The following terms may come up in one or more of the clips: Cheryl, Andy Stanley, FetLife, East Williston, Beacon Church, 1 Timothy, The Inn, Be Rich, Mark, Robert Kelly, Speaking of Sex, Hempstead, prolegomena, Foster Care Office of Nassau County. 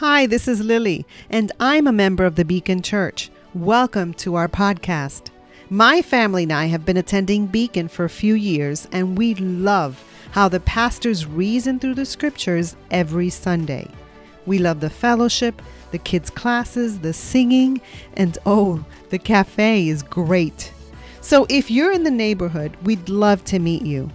Hi, this is Lily, and I'm a member of the Beacon Church. Welcome to our podcast. My family and I have been attending Beacon for a few years, and we love how the pastors reason through the scriptures every Sunday. We love the fellowship, the kids' classes, the singing, and the cafe is great. So if you're in the neighborhood, we'd love to meet you.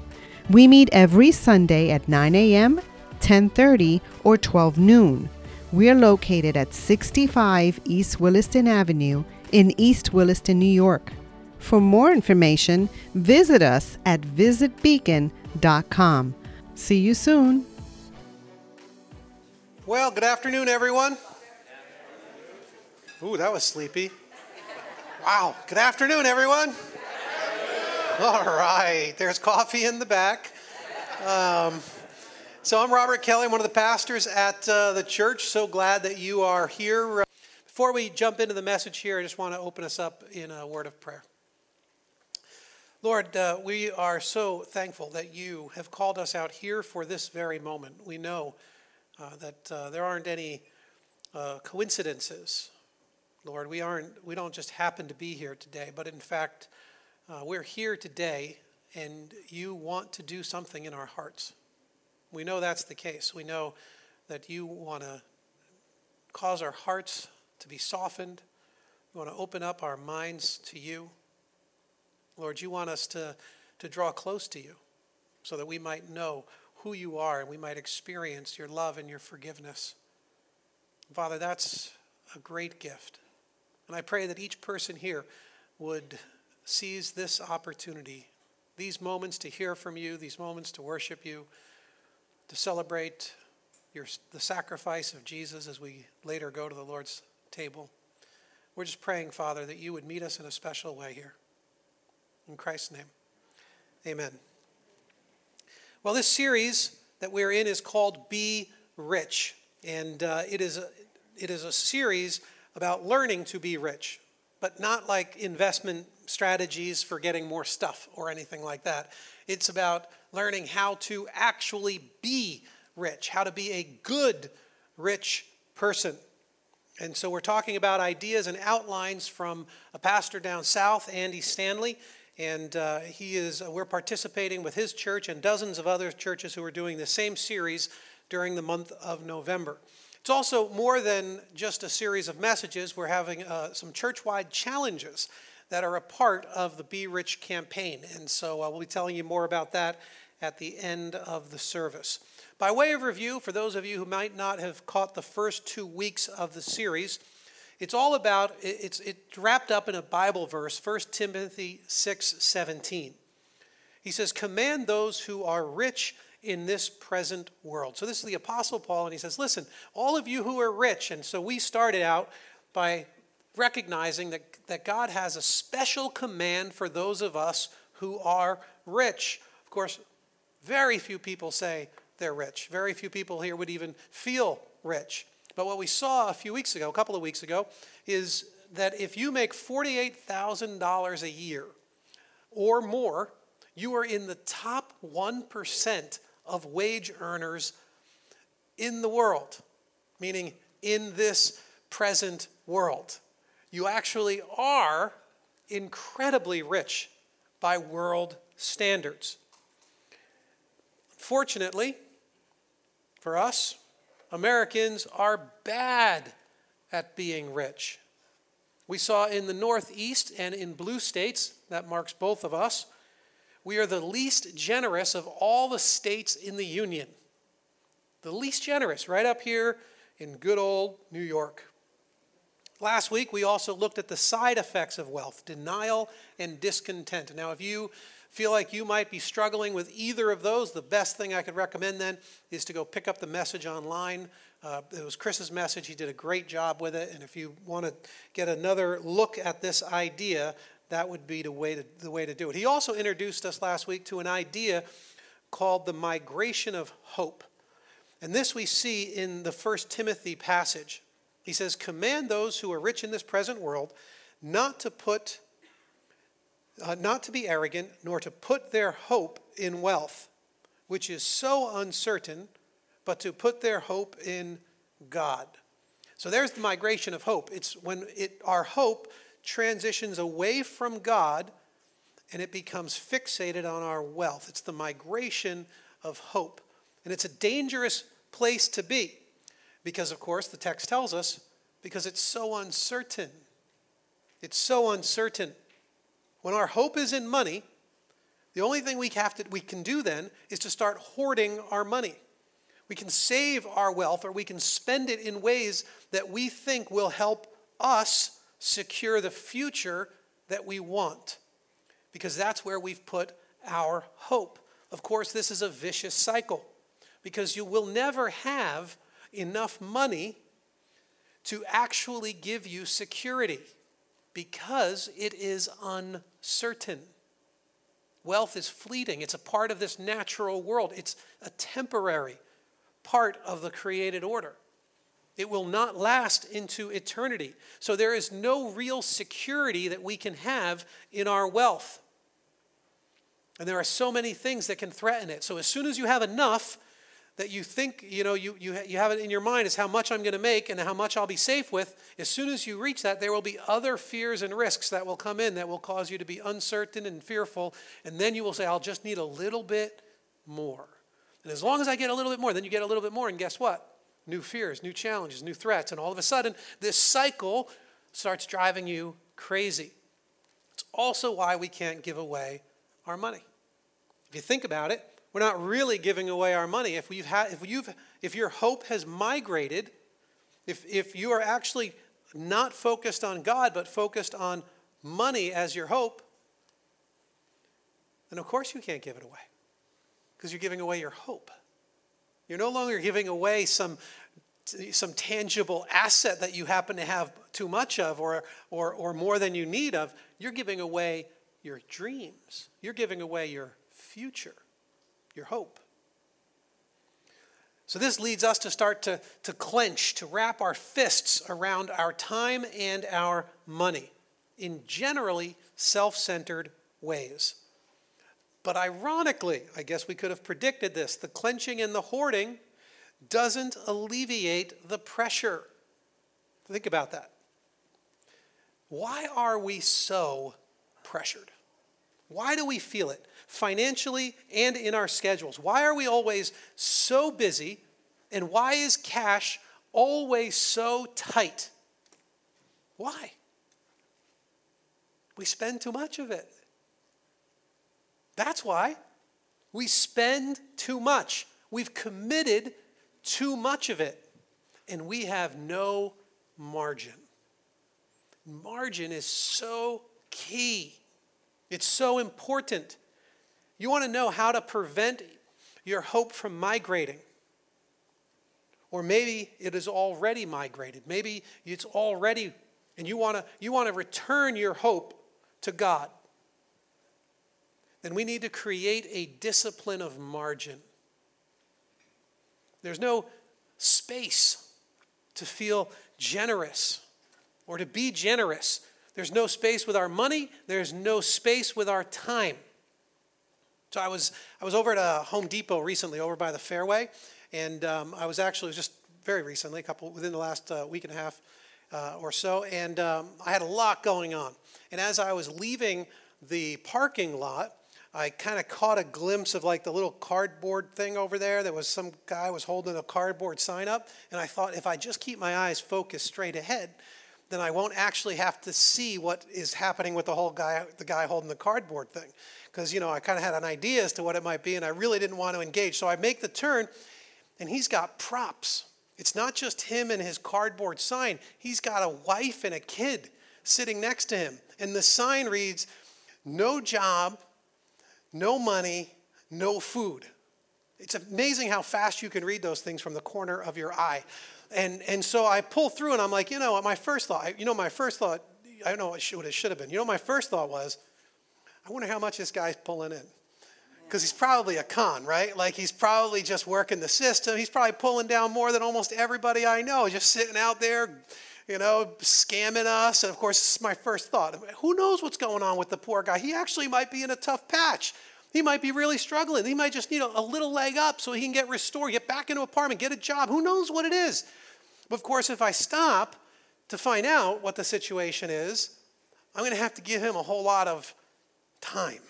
We meet every Sunday at 9 a.m., 10:30, or 12 noon. We're located at 65 East Williston Avenue in East Williston, New York. For more information, visit us at visitbeacon.com. See you soon. Well, good afternoon, everyone. Ooh, that was sleepy. Wow. Good afternoon, everyone. All right. There's coffee in the back. So I'm Robert Kelly, one of the pastors at the church. So glad that you are here. Before we jump into the message here, I just want to open us up in a word of prayer. Lord, we are so thankful that you have called us out here for this very moment. We know that there aren't any coincidences. Lord, we don't just happen to be here today, but in fact, we're here today, and you want to do something in our hearts. We know that's the case. We know that you want to cause our hearts to be softened. You want to open up our minds to you. Lord, you want us to draw close to you so that we might know who you are and we might experience your love and your forgiveness. Father, that's a great gift. And I pray that each person here would seize this opportunity, these moments to hear from you, these moments to worship you, to celebrate the sacrifice of Jesus as we later go to the Lord's table. We're just praying, Father, that you would meet us in a special way here. In Christ's name, amen. Well, this series that we're in is called Be Rich, and it is a series about learning to be rich, but not like investment strategies for getting more stuff or anything like that. It's about learning how to actually be rich, how to be a good, rich person. And so we're talking about ideas and outlines from a pastor down south, Andy Stanley, and we're participating with his church and dozens of other churches who are doing the same series during the month of November. It's also more than just a series of messages. We're having some church-wide challenges that are a part of the Be Rich campaign. And so we'll be telling you more about that at the end of the service. By way of review, for those of you who might not have caught the first 2 weeks of the series, it's wrapped up in a Bible verse, 1 Timothy 6:17. He says, "Command those who are rich in this present world." So this is the Apostle Paul, and he says, listen, all of you who are rich. And so we started out by recognizing that God has a special command for those of us who are rich. Of course, very few people say they're rich. Very few people here would even feel rich. But what we saw a couple of weeks ago, is that if you make $48,000 a year or more, you are in the top 1% of wage earners in the world, meaning in this present world. You actually are incredibly rich by world standards. Fortunately for us, Americans are bad at being rich. We saw in the Northeast and in blue states, that marks both of us, we are the least generous of all the states in the Union. The least generous, right up here in good old New York. Last week, we also looked at the side effects of wealth, denial and discontent. Now, if you feel like you might be struggling with either of those, the best thing I could recommend then is to go pick up the message online. It was Chris's message. He did a great job with it. And if you want to get another look at this idea, that would be the way to do it. He also introduced us last week to an idea called the migration of hope. And this we see in the 1 Timothy passage. He says, "Command those who are rich in this present world not to be arrogant, nor to put their hope in wealth, which is so uncertain, but to put their hope in God, So there's the migration of hope. It's when our hope transitions away from God and it becomes fixated on our wealth. It's the migration of hope. And it's a dangerous place to be because, of course, the text tells us, because it's so uncertain. It's so uncertain. When our hope is in money, the only thing we can do then is to start hoarding our money. We can save our wealth, or we can spend it in ways that we think will help us secure the future that we want, because that's where we've put our hope. Of course, this is a vicious cycle, because you will never have enough money to actually give you security, because it is uncertain. Wealth is fleeting. It's a part of this natural world. It's a temporary part of the created order. It will not last into eternity. So there is no real security that we can have in our wealth. And there are so many things that can threaten it. So as soon as you have enough that you think, you have it in your mind is how much I'm going to make and how much I'll be safe with, as soon as you reach that, there will be other fears and risks that will come in that will cause you to be uncertain and fearful. And then you will say, I'll just need a little bit more. And as long as I get a little bit more, then you get a little bit more. And guess what? New fears, new challenges, new threats. And all of a sudden, this cycle starts driving you crazy. It's also why we can't give away our money. If you think about it, we're not really giving away our money. If your hope has migrated, if you are actually not focused on God but focused on money as your hope, then of course you can't give it away, because you're giving away your hope. You're no longer giving away some tangible asset that you happen to have too much of or more than you need of. You're giving away your dreams. You're giving away your future, your hope. So this leads us to start to clench, to wrap our fists around our time and our money in generally self-centered ways. But ironically, I guess we could have predicted this, the clenching and the hoarding doesn't alleviate the pressure. Think about that. Why are we so pressured? Why do we feel it financially and in our schedules? Why are we always so busy, and why is cash always so tight? Why? We spend too much of it. That's why. We spend too much. We've committed too much of it, and we have no margin. Margin is so key. It's so important. You want to know how to prevent your hope from migrating. Or maybe it is already migrated. Maybe it's already, and you want to return your hope to God. Then we need to create a discipline of margin. There's no space to feel generous or to be generous. There's no space with our money. There's no space with our time. So I was over at a Home Depot recently, over by the fairway, and within the last week and a half or so, and I had a lot going on. And as I was leaving the parking lot, I kind of caught a glimpse of like the little cardboard thing over there. There was some guy was holding a cardboard sign up, and I thought, if I just keep my eyes focused straight ahead, then I won't actually have to see what is happening with the guy holding the cardboard thing. Because, I kind of had an idea as to what it might be, and I really didn't want to engage. So I make the turn, and he's got props. It's not just him and his cardboard sign. He's got a wife and a kid sitting next to him. And the sign reads, "No job, no money, no food." It's amazing how fast you can read those things from the corner of your eye. And so I pull through, and I'm like, I don't know what it should have been. My first thought was, I wonder how much this guy's pulling in. Because he's probably a con, right? Like, he's probably just working the system. He's probably pulling down more than almost everybody I know, just sitting out there, scamming us. And of course, this is my first thought. Who knows what's going on with the poor guy? He actually might be in a tough patch. He might be really struggling. He might just need a little leg up so he can get restored, get back into an apartment, get a job. Who knows what it is? But of course, if I stop to find out what the situation is, I'm going to have to give him a whole lot of time.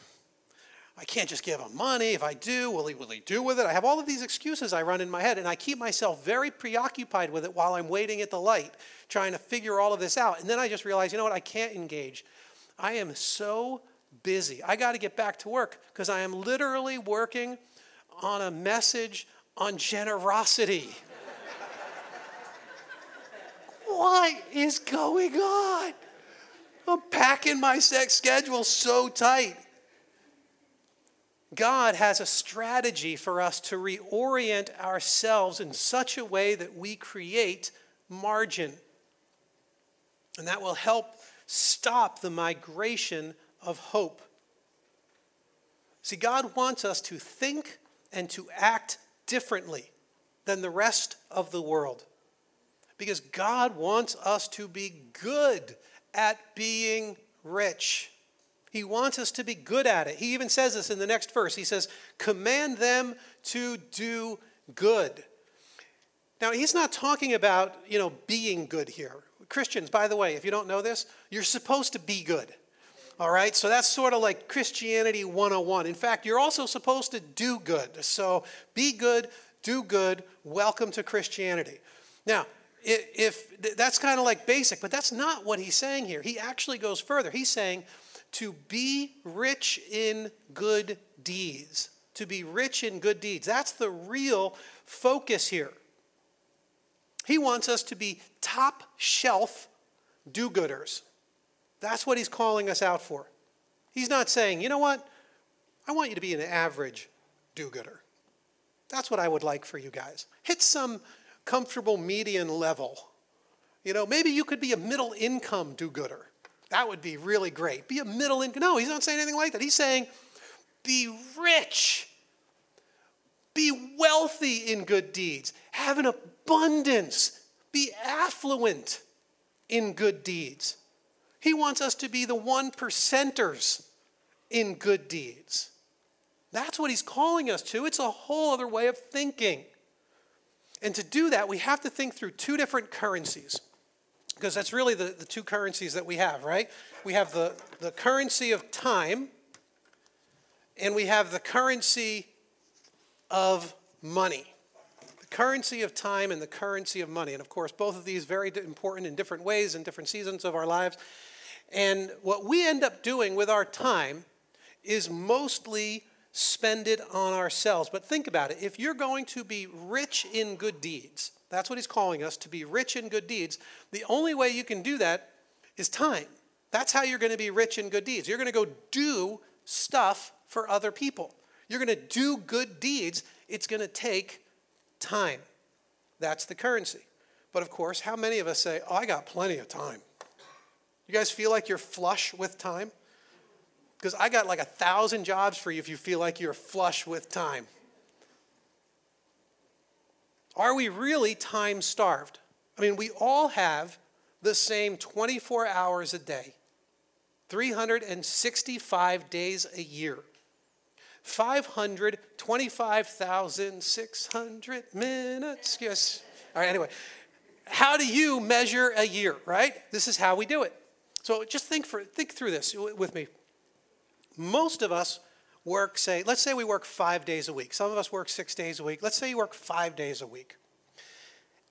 I can't just give him money. If I do, will he do with it? I have all of these excuses I run in my head, and I keep myself very preoccupied with it while I'm waiting at the light, trying to figure all of this out. And then I just realize, you know what, I can't engage. I am so busy. I got to get back to work because I am literally working on a message on generosity. What is going on? I'm packing my sex schedule so tight. God has a strategy for us to reorient ourselves in such a way that we create margin. And that will help stop the migration of hope. See, God wants us to think and to act differently than the rest of the world, because God wants us to be good at being rich. He wants us to be good at it. He even says this in the next verse. He says, command them to do good. Now, he's not talking about, being good here. Christians, by the way, if you don't know this, you're supposed to be good. All right, so that's sort of like Christianity 101. In fact, you're also supposed to do good. So be good, do good, welcome to Christianity. Now, if that's kind of like basic, but that's not what he's saying here. He actually goes further. He's saying, to be rich in good deeds. To be rich in good deeds. That's the real focus here. He wants us to be top shelf do-gooders. That's what he's calling us out for. He's not saying, you know what? I want you to be an average do-gooder. That's what I would like for you guys. Hit some comfortable median level. Maybe you could be a middle-income do-gooder. That would be really great. Be a middle income. No, he's not saying anything like that. He's saying, be rich. Be wealthy in good deeds. Have an abundance. Be affluent in good deeds. He wants us to be the 1%ers in good deeds. That's what he's calling us to. It's a whole other way of thinking. And to do that, we have to think through two different currencies. Because that's really the two currencies that we have, right? We have the currency of time, and we have the currency of money. The currency of time and the currency of money. And of course, both of these very important in different ways in different seasons of our lives. And what we end up doing with our time is mostly spend it on ourselves. But think about it. If you're going to be rich in good deeds, that's what he's calling us, to be rich in good deeds. The only way you can do that is time. That's how you're going to be rich in good deeds. You're going to go do stuff for other people. You're going to do good deeds. It's going to take time. That's the currency. But of course, how many of us say, oh, I got plenty of time? You guys feel like you're flush with time? Because I got like 1,000 jobs for you if you feel like you're flush with time. Are we really time starved? I mean, we all have the same 24 hours a day, 365 days a year, 525,600 minutes. Yes. All right, anyway. How do you measure a year, right? This is how we do it. So just think through this with me. Most of us work, let's say we work 5 days a week. Some of us work 6 days a week. Let's say you work 5 days a week.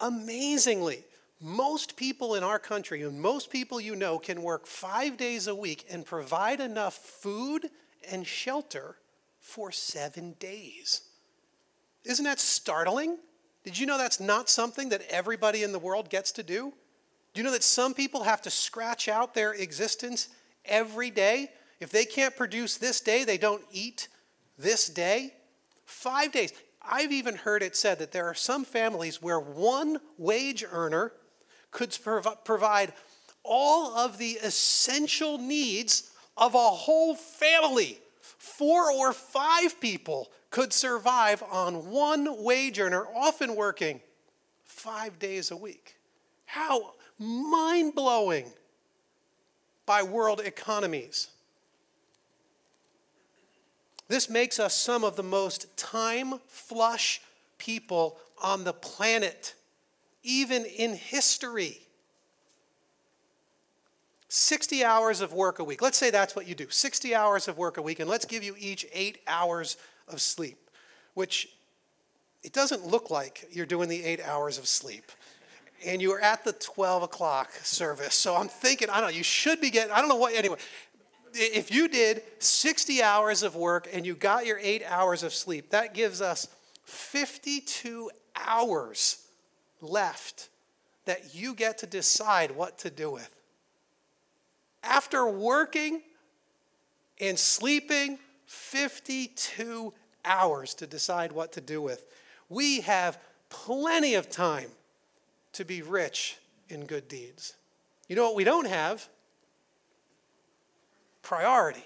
Amazingly, most people in our country and most people you know can work 5 days a week and provide enough food and shelter for 7 days. Isn't that startling? Did you know that's not something that everybody in the world gets to do? Do you know that some people have to scratch out their existence every day? If they can't produce this day, they don't eat this day. 5 days. I've even heard it said that there are some families where one wage earner could provide all of the essential needs of a whole family. 4 or 5 people could survive on one wage earner, often working 5 days a week. How mind-blowing by world economies. This makes us some of the most time-flush people on the planet. even in history. 60 hours of work a week. Let's say that's what you do, 60 hours of work a week, and let's give you each 8 hours of sleep, which it doesn't look like you're doing the 8 hours of sleep. And you were at the 12 o'clock service, so I'm thinking, I don't know, you should be getting, I don't know what, anyway. If you did 60 hours of work and you got your 8 hours of sleep, that gives us 52 hours left that you get to decide what to do with. After working and sleeping, 52 hours to decide what to do with. We have plenty of time to be rich in good deeds. You know what we don't have? Priority.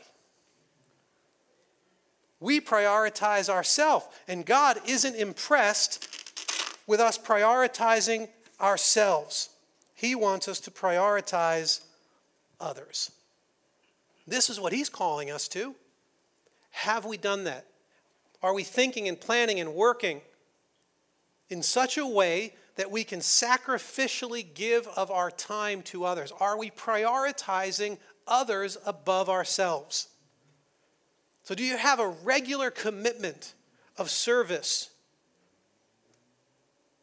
We prioritize ourselves, and God isn't impressed with us prioritizing ourselves. He wants us to prioritize others. This is what He's calling us to. Have we done that? Are we thinking and planning and working in such a way that we can sacrificially give of our time to others? Are we prioritizing others above ourselves? So do you have a regular commitment of service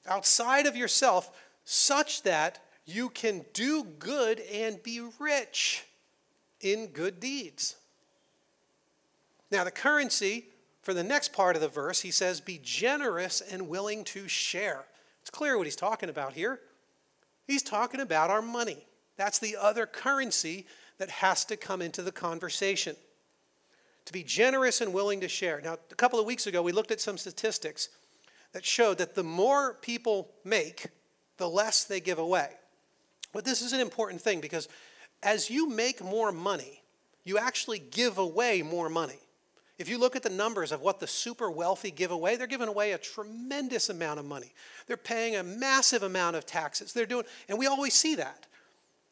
outside of yourself such that you can do good and be rich in good deeds? Now, the currency for the next part of the verse, he says, be generous and willing to share. It's clear what he's talking about here. He's talking about our money. That's the other currency that has to come into the conversation. To be generous and willing to share. Now, a couple of weeks ago, we looked at some statistics that showed that the more people make, the less they give away. But this is an important thing, because as you make more money, you actually give away more money. If you look at the numbers of what the super wealthy give away, they're giving away a tremendous amount of money. They're paying a massive amount of taxes. They're doing, and we always see that,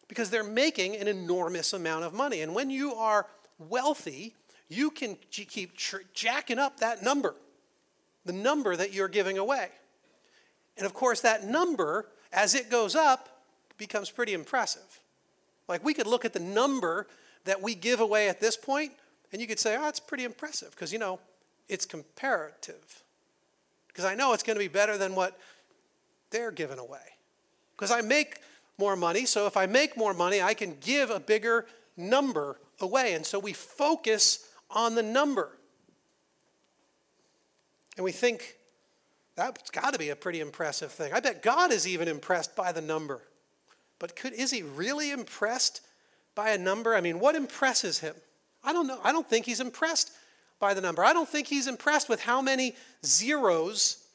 because they're making an enormous amount of money. And when you are wealthy, you can keep jacking up that number, the number that you're giving away. And of course, that number, as it goes up, becomes pretty impressive. Like, we could look at the number that we give away at this point, and you could say, oh, it's pretty impressive, because, you know, it's comparative. Because I know it's going to be better than what they're giving away. Because I make more money, so if I make more money, I can give a bigger number away. And so we focus on the number. And we think, that's got to be a pretty impressive thing. I bet God is even impressed by the number. But is He really impressed by a number? I mean, what impresses Him? I don't know. I don't think He's impressed by the number. I don't think He's impressed with how many zeros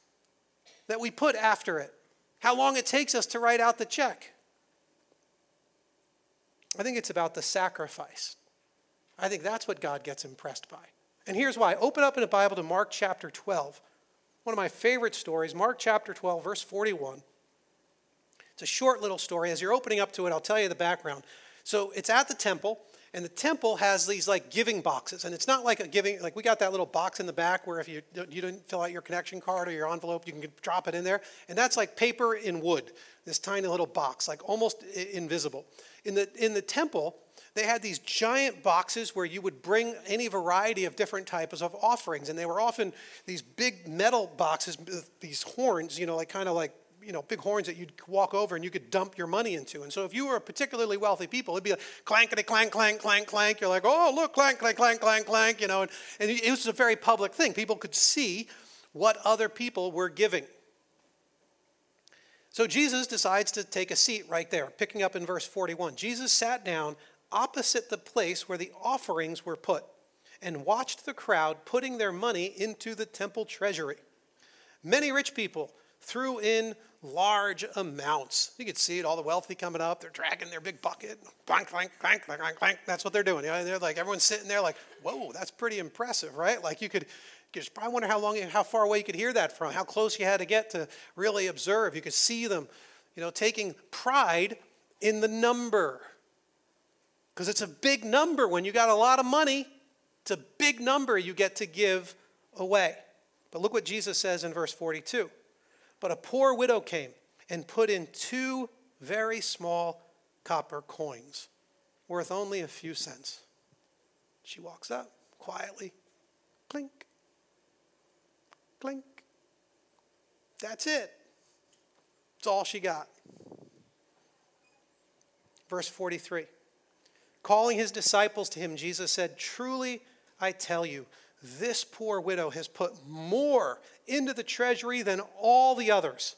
that we put after it, how long it takes us to write out the check. I think it's about the sacrifice. I think that's what God gets impressed by. And here's why. Open up in the Bible to Mark chapter 12. One of my favorite stories, Mark chapter 12, verse 41. It's a short little story. As you're opening up to it, I'll tell you the background. So it's at the temple, and the temple has these like giving boxes. And it's not like a giving, like we got that little box in the back where if you didn't fill out your connection card or your envelope, you can drop it in there. And that's like paper in wood, this tiny little box, like almost invisible. In the temple, they had these giant boxes where you would bring any variety of different types of offerings. And they were often these big metal boxes, these horns, you know, like kind of like, you know, big horns that you'd walk over and you could dump your money into. And so if you were a particularly wealthy people, it'd be like clankety, clank, clank, clank, clank. You're like, oh, look, clank, clank, clank, clank, clank, you know. And it was a very public thing. People could see what other people were giving. So Jesus decides to take a seat right there, picking up in verse 41. Jesus sat down opposite the place where the offerings were put and watched the crowd putting their money into the temple treasury. Many rich people threw in large amounts. You could see it, all the wealthy coming up. They're dragging their big bucket. Clank, clank, clank, clank, clank. That's what they're doing. You know, they're like, everyone's sitting there like, whoa, that's pretty impressive, right? Like you could just probably wonder how far away you could hear that from, how close you had to get to really observe. You could see them, you know, taking pride in the number. Because it's a big number. When you got a lot of money, it's a big number you get to give away. But look what Jesus says in verse 42. But a poor widow came and put in two very small copper coins, worth only a few cents. She walks up quietly. Clink. Clink. That's it. It's all she got. Verse 43. Calling his disciples to him, Jesus said, "Truly I tell you, this poor widow has put more into the treasury than all the others.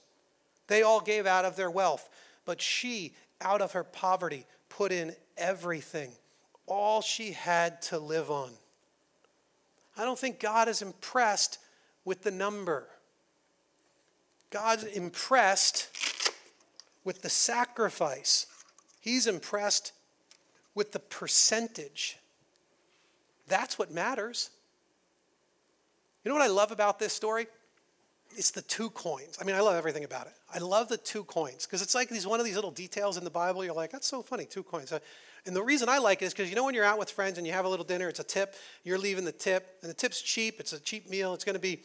They all gave out of their wealth, but she, out of her poverty, put in everything, all she had to live on." I don't think God is impressed with the number. God's impressed with the sacrifice. He's impressed with the percentage. That's what matters. You know what I love about this story? It's the two coins. I mean, I love everything about it. I love the two coins because it's like these one of these little details in the Bible. You're like, that's so funny, two coins. And the reason I like it is because you know when you're out with friends and you have a little dinner, it's a tip. You're leaving the tip, and the tip's cheap. It's a cheap meal. It's going to be,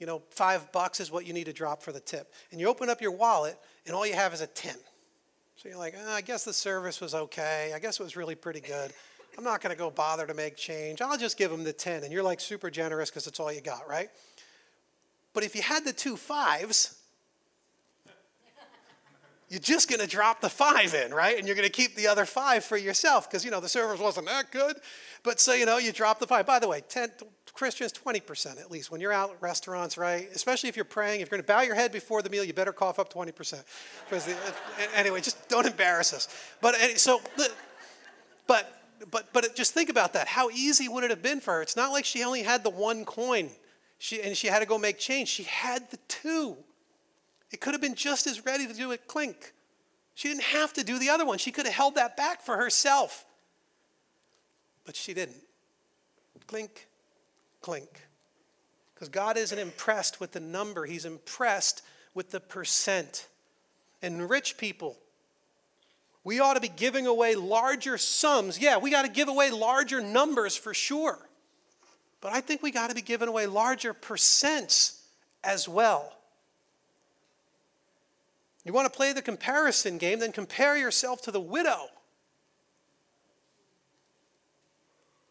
you know, $5 is what you need to drop for the tip. And you open up your wallet, and all you have is a 10. So you're like, I guess the service was okay. I guess it was really pretty good. I'm not going to go bother to make change. I'll just give them the 10. And you're like super generous because it's all you got, right? But if you had the 2 5s, you're just going to drop the 5 in, right? And you're going to keep the other 5 for yourself because, you know, the service wasn't that good. But so, you know, you drop the 5. By the way, 10 Christians, 20% at least. When you're out at restaurants, right? Especially if you're praying, if you're going to bow your head before the meal, you better cough up 20%. Anyway, just don't embarrass us. But just think about that. How easy would it have been for her? It's not like she only had the one coin and she had to go make change. She had the 2. It could have been just as ready to do it, clink. She didn't have to do the other one. She could have held that back for herself. But she didn't. Clink, clink. Because God isn't impressed with the number. He's impressed with the percent. And rich people, we ought to be giving away larger sums. Yeah, we got to give away larger numbers for sure. But I think we got to be giving away larger percents as well. You want to play the comparison game, then compare yourself to the widow.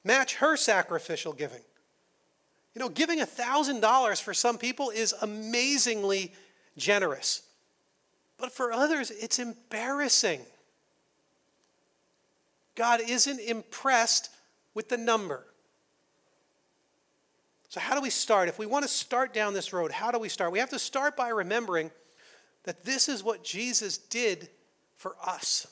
Match her sacrificial giving. You know, giving $1,000 for some people is amazingly generous. But for others, it's embarrassing. God isn't impressed with the number. So how do we start? If we want to start down this road, how do we start? We have to start by remembering that this is what Jesus did for us.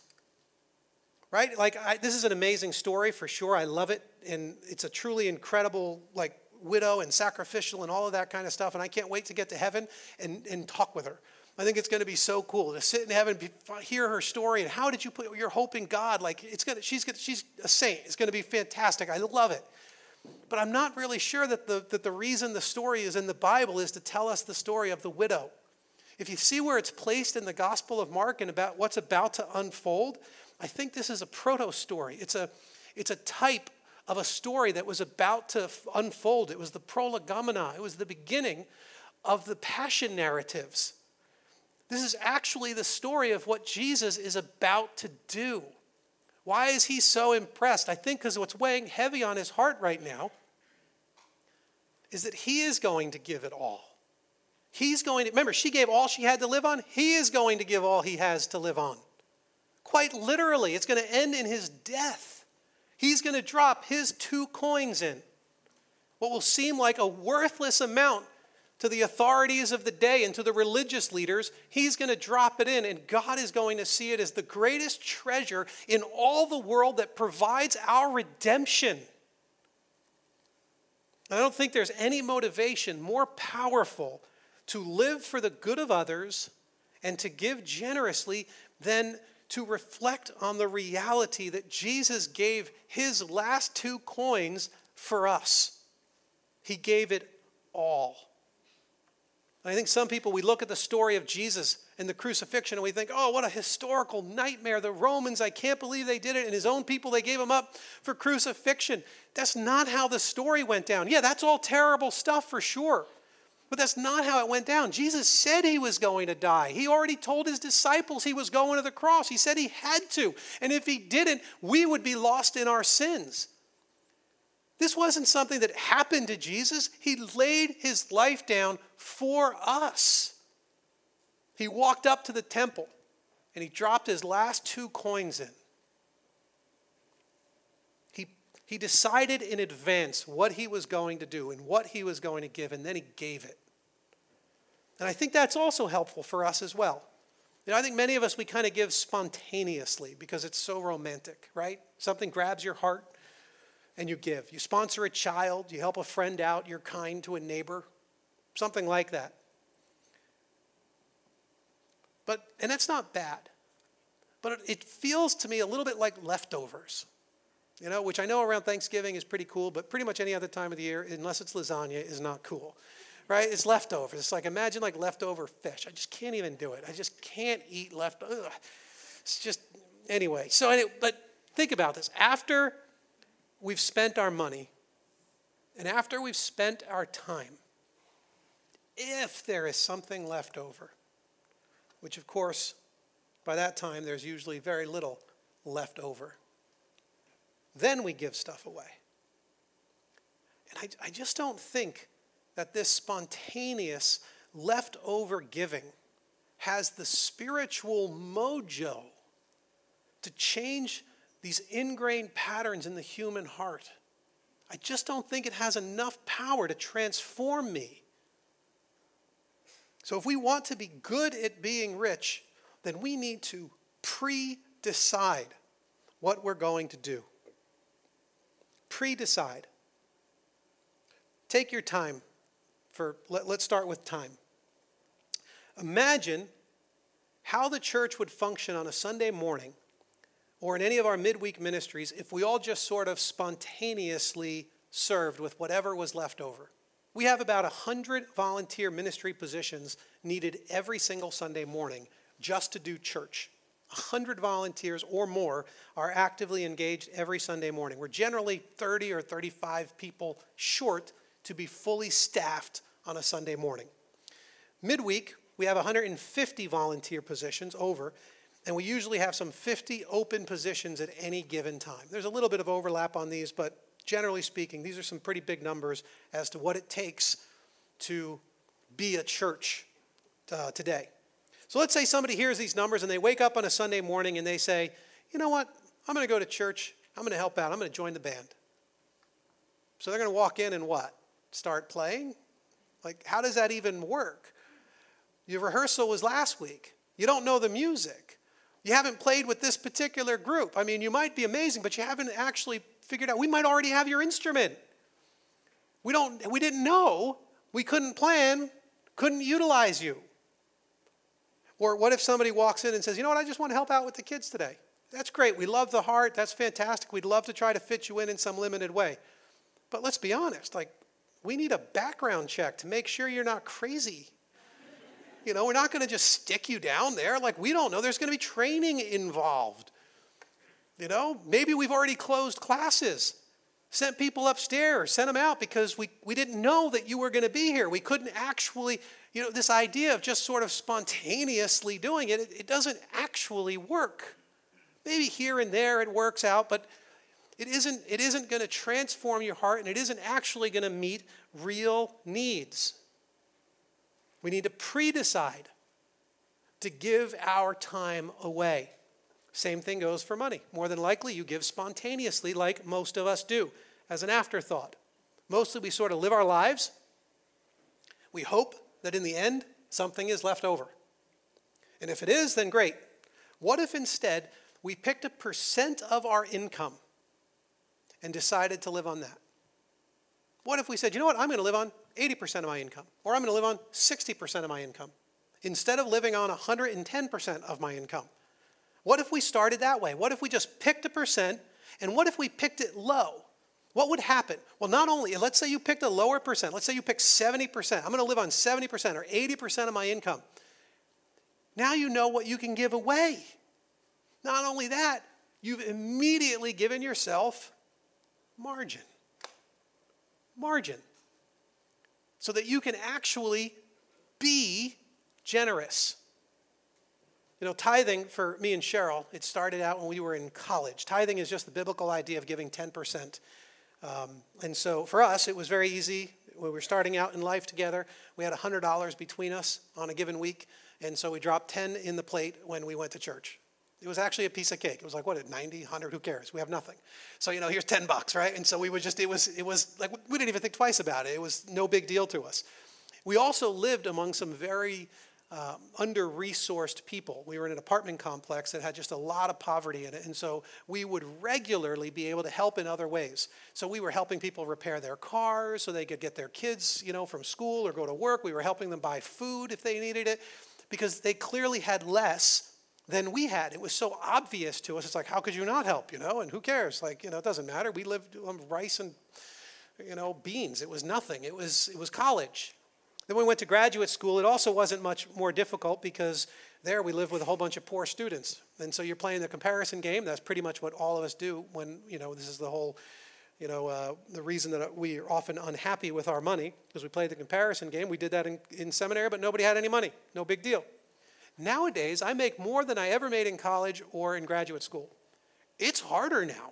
Right? Like, this is an amazing story for sure. I love it. And it's a truly incredible, like, widow and sacrificial and all of that kind of stuff. And I can't wait to get to heaven and talk with her. I think it's going to be so cool to sit in heaven, hear her story, and how did you put your hope in God? Like, she's a saint. It's going to be fantastic. I love it. But I'm not really sure that the reason the story is in the Bible is to tell us the story of the widow. If you see where it's placed in the Gospel of Mark and about what's about to unfold, I think this is a proto-story. It's a type of a story that was about to unfold. It was the prolegomena. It was the beginning of the passion narratives. This is actually the story of what Jesus is about to do. Why is he so impressed? I think because what's weighing heavy on his heart right now is that he is going to give it all. He's going to, remember, she gave all she had to live on. He is going to give all he has to live on. Quite literally, it's going to end in his death. He's going to drop his 2 coins in. What will seem like a worthless amount to the authorities of the day and to the religious leaders, he's going to drop it in, and God is going to see it as the greatest treasure in all the world that provides our redemption. And I don't think there's any motivation more powerful to live for the good of others and to give generously than to reflect on the reality that Jesus gave his last 2 coins for us. He gave it all. I think some people, we look at the story of Jesus and the crucifixion and we think, oh, what a historical nightmare. The Romans, I can't believe they did it. And his own people, they gave him up for crucifixion. That's not how the story went down. Yeah, that's all terrible stuff for sure. But that's not how it went down. Jesus said he was going to die. He already told his disciples he was going to the cross. He said he had to. And if he didn't, we would be lost in our sins. This wasn't something that happened to Jesus. He laid his life down for us. He walked up to the temple and he dropped his last 2 coins in. He decided in advance what he was going to do and what he was going to give, and then he gave it. And I think that's also helpful for us as well. You know, I think many of us, we kind of give spontaneously because it's so romantic, right? Something grabs your heart and you give. You sponsor a child, you help a friend out, you're kind to a neighbor, something like that. And that's not bad, but it feels to me a little bit like leftovers. You know, which I know around Thanksgiving is pretty cool, but pretty much any other time of the year, unless it's lasagna, is not cool, right? It's leftovers. It's like, imagine like leftover fish. I just can't even do it. I just can't eat leftovers. It's just, anyway. But think about this. After we've spent our money and after we've spent our time, if there is something left over, which of course, by that time, there's usually very little left over, then we give stuff away. And I just don't think that this spontaneous leftover giving has the spiritual mojo to change these ingrained patterns in the human heart. I just don't think it has enough power to transform me. So if we want to be good at being rich, then we need to pre-decide what we're going to do. Pre-decide. Take your time. Let's start with time. Imagine how the church would function on a Sunday morning or in any of our midweek ministries if we all just sort of spontaneously served with whatever was left over. We have about 100 volunteer ministry positions needed every single Sunday morning just to do church. 100 volunteers or more are actively engaged every Sunday morning. We're generally 30 or 35 people short to be fully staffed on a Sunday morning. Midweek, we have 150 volunteer positions over, and we usually have some 50 open positions at any given time. There's a little bit of overlap on these, but generally speaking, these are some pretty big numbers as to what it takes to be a church today. So let's say somebody hears these numbers and they wake up on a Sunday morning and they say, you know what, I'm going to go to church, I'm going to help out, I'm going to join the band. So they're going to walk in and what? Start playing? Like, how does that even work? Your rehearsal was last week. You don't know the music. You haven't played with this particular group. I mean, you might be amazing, but you haven't actually figured out. We might already have your instrument. We didn't know. We couldn't plan, couldn't utilize you. Or what if somebody walks in and says, you know what, I just want to help out with the kids today. That's great. We love the heart. That's fantastic. We'd love to try to fit you in some limited way. But let's be honest, like, we need a background check to make sure you're not crazy. You know, we're not going to just stick you down there. Like, we don't know. There's going to be training involved. You know, maybe we've already closed classes, sent people upstairs, sent them out because we didn't know that you were going to be here. We couldn't actually, you know, this idea of just sort of spontaneously doing it, it doesn't actually work. Maybe here and there it works out, but it isn't going to transform your heart, and it isn't actually going to meet real needs. We need to pre-decide to give our time away. Same thing goes for money. More than likely, you give spontaneously like most of us do, as an afterthought. Mostly we sort of live our lives. We hope that in the end, something is left over. And if it is, then great. What if instead we picked a percent of our income and decided to live on that? What if we said, you know what, I'm going to live on 80% of my income, or I'm going to live on 60% of my income, instead of living on 110% of my income? What if we started that way? What if we just picked a percent, and what if we picked it low? What would happen? Well, not only, let's say you picked a lower percent. Let's say you picked 70%. I'm going to live on 70% or 80% of my income. Now you know what you can give away. Not only that, you've immediately given yourself margin. so that you can actually be generous. You know, tithing for me and Cheryl, it started out when we were in college. Tithing is just the biblical idea of giving 10%. And so for us, it was very easy. When we were starting out in life together, we had $100 between us on a given week. And so we dropped 10 in the plate when we went to church. It was actually a piece of cake. It was like, what, 90, 100, who cares? We have nothing. So, you know, here's $10, right? And so we would just, it was like, we didn't even think twice about it. It was no big deal to us. We also lived among some very under-resourced people. We were in an apartment complex that had just a lot of poverty in it. And so we would regularly be able to help in other ways. So we were helping people repair their cars so they could get their kids, you know, from school or go to work. We were helping them buy food if they needed it, because they clearly had less than we had. It was so obvious to us. It's like, how could you not help, you know? And who cares? Like, you know, it doesn't matter. We lived on rice and, you know, beans. It was nothing. It was college. Then we went to graduate school. It also wasn't much more difficult, because there we lived with a whole bunch of poor students. And so you're playing the comparison game. That's pretty much what all of us do when, you know, this is the whole, you know, the reason that we are often unhappy with our money, because we play the comparison game. We did that in seminary, but nobody had any money. No big deal. Nowadays, I make more than I ever made in college or in graduate school. It's harder now.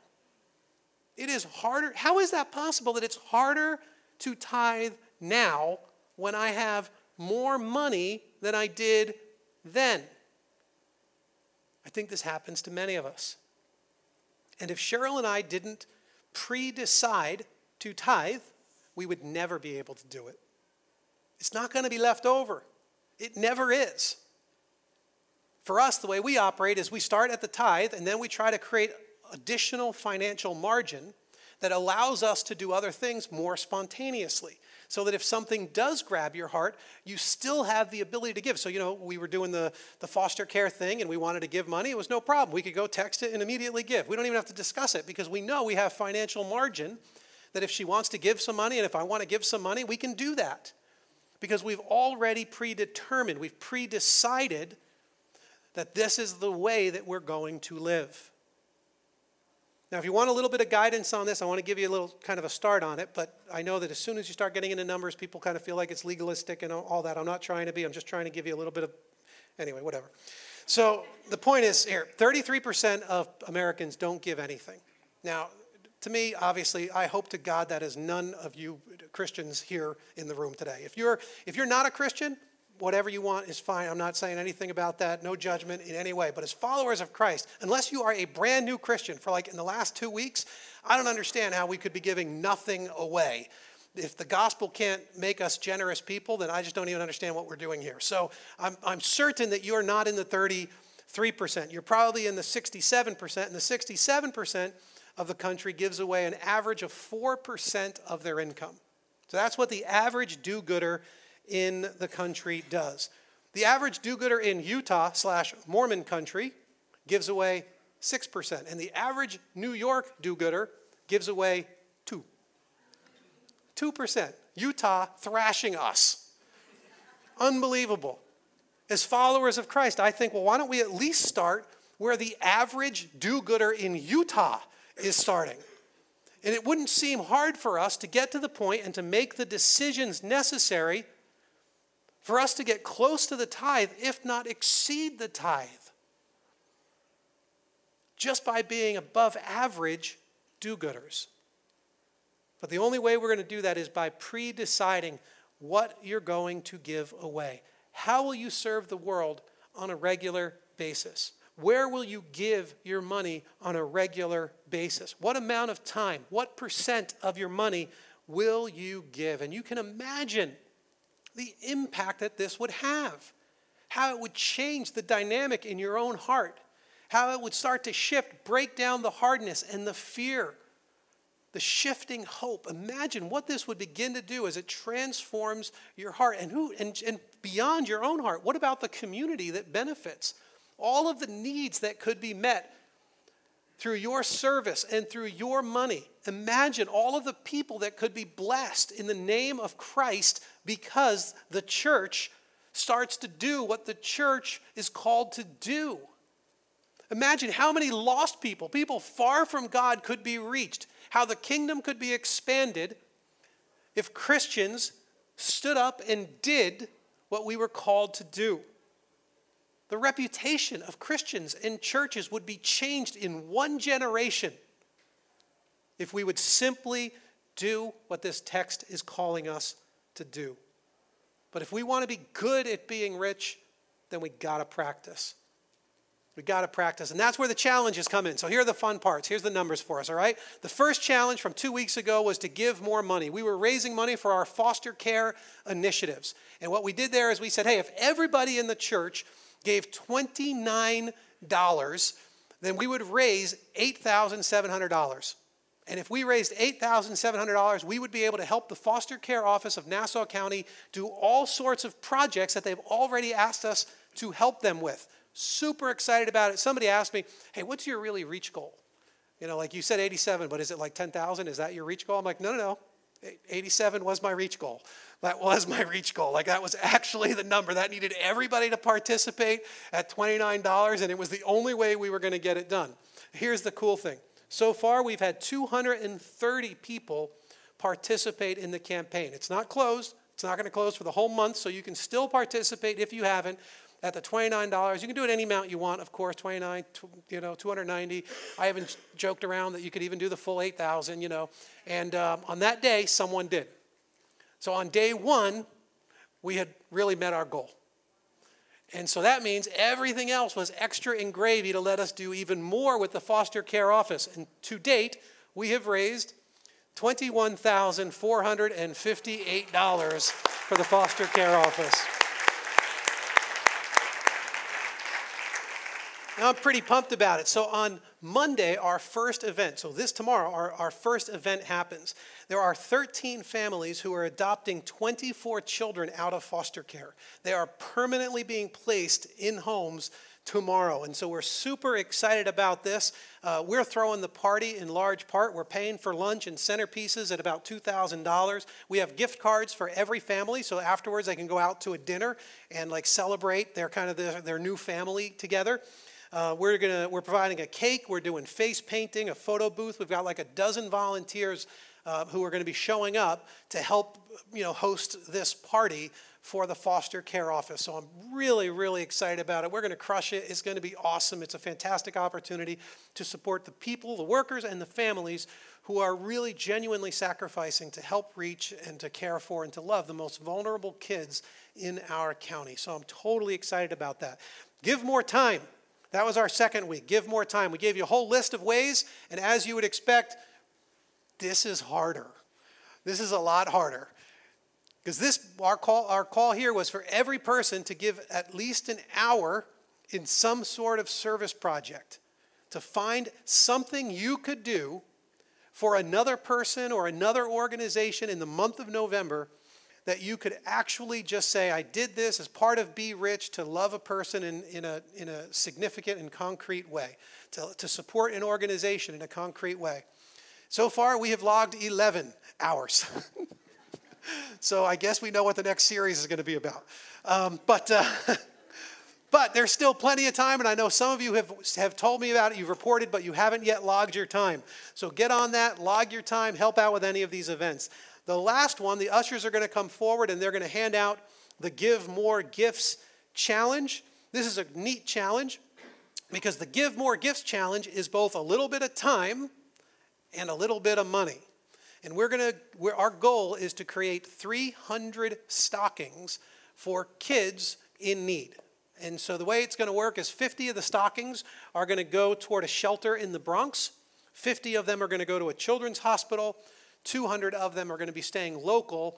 It is harder. How is that possible that it's harder to tithe now when I have more money than I did then? I think this happens to many of us. And if Cheryl and I didn't pre-decide to tithe, we would never be able to do it. It's not going to be left over. It never is. For us, the way we operate is we start at the tithe, and then we try to create additional financial margin that allows us to do other things more spontaneously, so that if something does grab your heart, you still have the ability to give. So, you know, we were doing the foster care thing, and we wanted to give money. It was no problem. We could go text it and immediately give. We don't even have to discuss it, because we know we have financial margin that if she wants to give some money and if I want to give some money, we can do that, because we've already predetermined, we've pre-decided that this is the way that we're going to live. Now, if you want a little bit of guidance on this, I want to give you a little kind of a start on it, but I know that as soon as you start getting into numbers, people kind of feel like it's legalistic and all that. I'm not trying to be. I'm just trying to give you a little bit of, anyway, whatever. So the point is here, 33% of Americans don't give anything. Now, to me, obviously, I hope to God that is none of you Christians here in the room today. If you're not a Christian, whatever you want is fine. I'm not saying anything about that. No judgment in any way. But as followers of Christ, unless you are a brand new Christian for like in the last 2 weeks, I don't understand how we could be giving nothing away. If the gospel can't make us generous people, then I just don't even understand what we're doing here. So I'm certain that you're not in the 33%. You're probably in the 67%. And the 67% of the country gives away an average of 4% of their income. So that's what the average do-gooder in the country does. The average do-gooder in Utah/Mormon country gives away 6%, and the average New York do-gooder gives away 2%. Utah thrashing us. Unbelievable. As followers of Christ, I think, well, why don't we at least start where the average do-gooder in Utah is starting? And it wouldn't seem hard for us to get to the point and to make the decisions necessary for us to get close to the tithe, if not exceed the tithe, just by being above average do-gooders. But the only way we're going to do that is by pre-deciding what you're going to give away. How will you serve the world on a regular basis? Where will you give your money on a regular basis? What amount of time, what percent of your money will you give? And you can imagine the impact that this would have, how it would change the dynamic in your own heart, how it would start to shift, break down the hardness and the fear, the shifting hope. Imagine what this would begin to do as it transforms your heart and beyond your own heart. What about the community that benefits? All of the needs that could be met through your service and through your money. Imagine all of the people that could be blessed in the name of Christ because the church starts to do what the church is called to do. Imagine how many lost people far from God could be reached, how the kingdom could be expanded if Christians stood up and did what we were called to do. The reputation of Christians and churches would be changed in one generation if we would simply do what this text is calling us to do. But if we want to be good at being rich, then we got to practice. We got to practice. And that's where the challenges come in. So here are the fun parts. Here's the numbers for us, all right? The first challenge from 2 weeks ago was to give more money. We were raising money for our foster care initiatives. And what we did there is we said, hey, if everybody in the church gave $29, then we would raise $8,700. And if we raised $8,700, we would be able to help the Foster Care Office of Nassau County do all sorts of projects that they've already asked us to help them with. Super excited about it. Somebody asked me, hey, what's your really reach goal? You know, like you said 87, but is it like 10,000? Is that your reach goal? I'm like, no. 87 was my reach goal. That was my reach goal. Like that was actually the number. That needed everybody to participate at $29, and it was the only way we were going to get it done. Here's the cool thing. So far, we've had 230 people participate in the campaign. It's not closed. It's not going to close for the whole month, so you can still participate if you haven't at the $29. You can do it any amount you want, of course, 29, $290. I haven't joked around that you could even do the full $8,000, And on that day, someone did. So on day one, we had really met our goal. And so that means everything else was extra and gravy to let us do even more with the foster care office. And to date, we have raised $21,458 for the foster care office. Now, I'm pretty pumped about it. So on Monday, our first event, so this tomorrow, our first event happens. There are 13 families who are adopting 24 children out of foster care. They are permanently being placed in homes tomorrow. And so we're super excited about this. We're throwing the party in large part. We're paying for lunch and centerpieces at about $2,000. We have gift cards for every family. So afterwards, they can go out to a dinner and like celebrate their kind of their new family together. We're providing a cake. We're doing face painting, a photo booth. We've got like a dozen volunteers who are going to be showing up to help, host this party for the foster care office. So I'm really, really excited about it. We're going to crush it. It's going to be awesome. It's a fantastic opportunity to support the people, the workers, and the families who are really genuinely sacrificing to help reach and to care for and to love the most vulnerable kids in our county. So I'm totally excited about that. Give more time. That was our second week. Give more time. We gave you a whole list of ways, and as you would expect, this is harder. This is a lot harder. Because our call here was for every person to give at least an hour in some sort of service project, to find something you could do for another person or another organization in the month of November that you could actually just say, I did this as part of Be Rich to love a person in a significant and concrete way, to support an organization in a concrete way. So far, we have logged 11 hours. So I guess we know what the next series is going to be about. But there's still plenty of time, and I know some of you have told me about it, you've reported, but you haven't yet logged your time. So get on that, log your time, help out with any of these events. The last one, the ushers are going to come forward and they're going to hand out the Give More Gifts Challenge. This is a neat challenge because the Give More Gifts Challenge is both a little bit of time and a little bit of money. And our goal is to create 300 stockings for kids in need. And so the way it's going to work is 50 of the stockings are going to go toward a shelter in the Bronx. 50 of them are going to go to a children's hospital. 200 of them are going to be staying local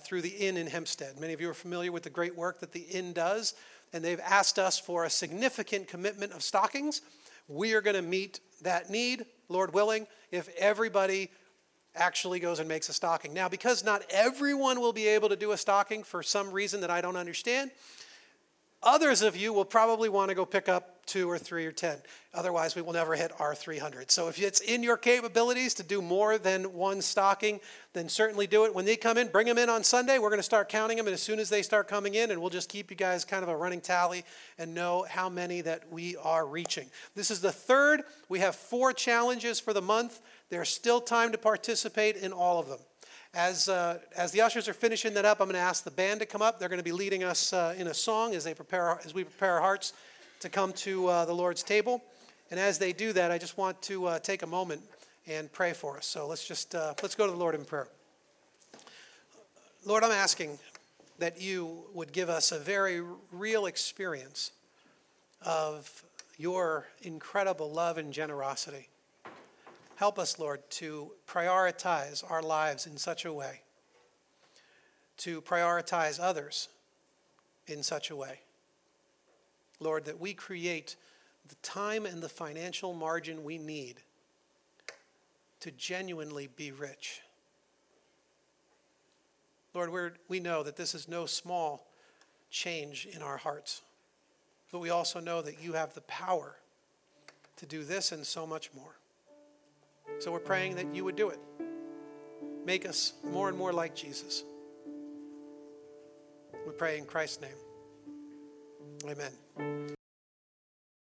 through the Inn in Hempstead. Many of you are familiar with the great work that the Inn does, and they've asked us for a significant commitment of stockings. We are going to meet that need, Lord willing, if everybody actually goes and makes a stocking. Now, because not everyone will be able to do a stocking for some reason that I don't understand, others of you will probably want to go pick up 2 or 3 or 10. Otherwise, we will never hit our 300. So if it's in your capabilities to do more than one stocking, then certainly do it. When they come in, bring them in on Sunday. We're going to start counting them, and as soon as they start coming in, and we'll just keep you guys kind of a running tally and know how many that we are reaching. This is the third. We have 4 challenges for the month. There's still time to participate in all of them. As the ushers are finishing that up, I'm going to ask the band to come up. They're going to be leading us in a song as we prepare our hearts to come to the Lord's table. And as they do that, I just want to take a moment and pray for us. So let's go to the Lord in prayer. Lord, I'm asking that you would give us a very real experience of your incredible love and generosity. Help us, Lord, to prioritize our lives in such a way, to prioritize others in such a way, Lord, that we create the time and the financial margin we need to genuinely be rich. Lord, we know that this is no small change in our hearts, but we also know that you have the power to do this and so much more. So we're praying that you would do it. Make us more and more like Jesus. We pray in Christ's name. Amen.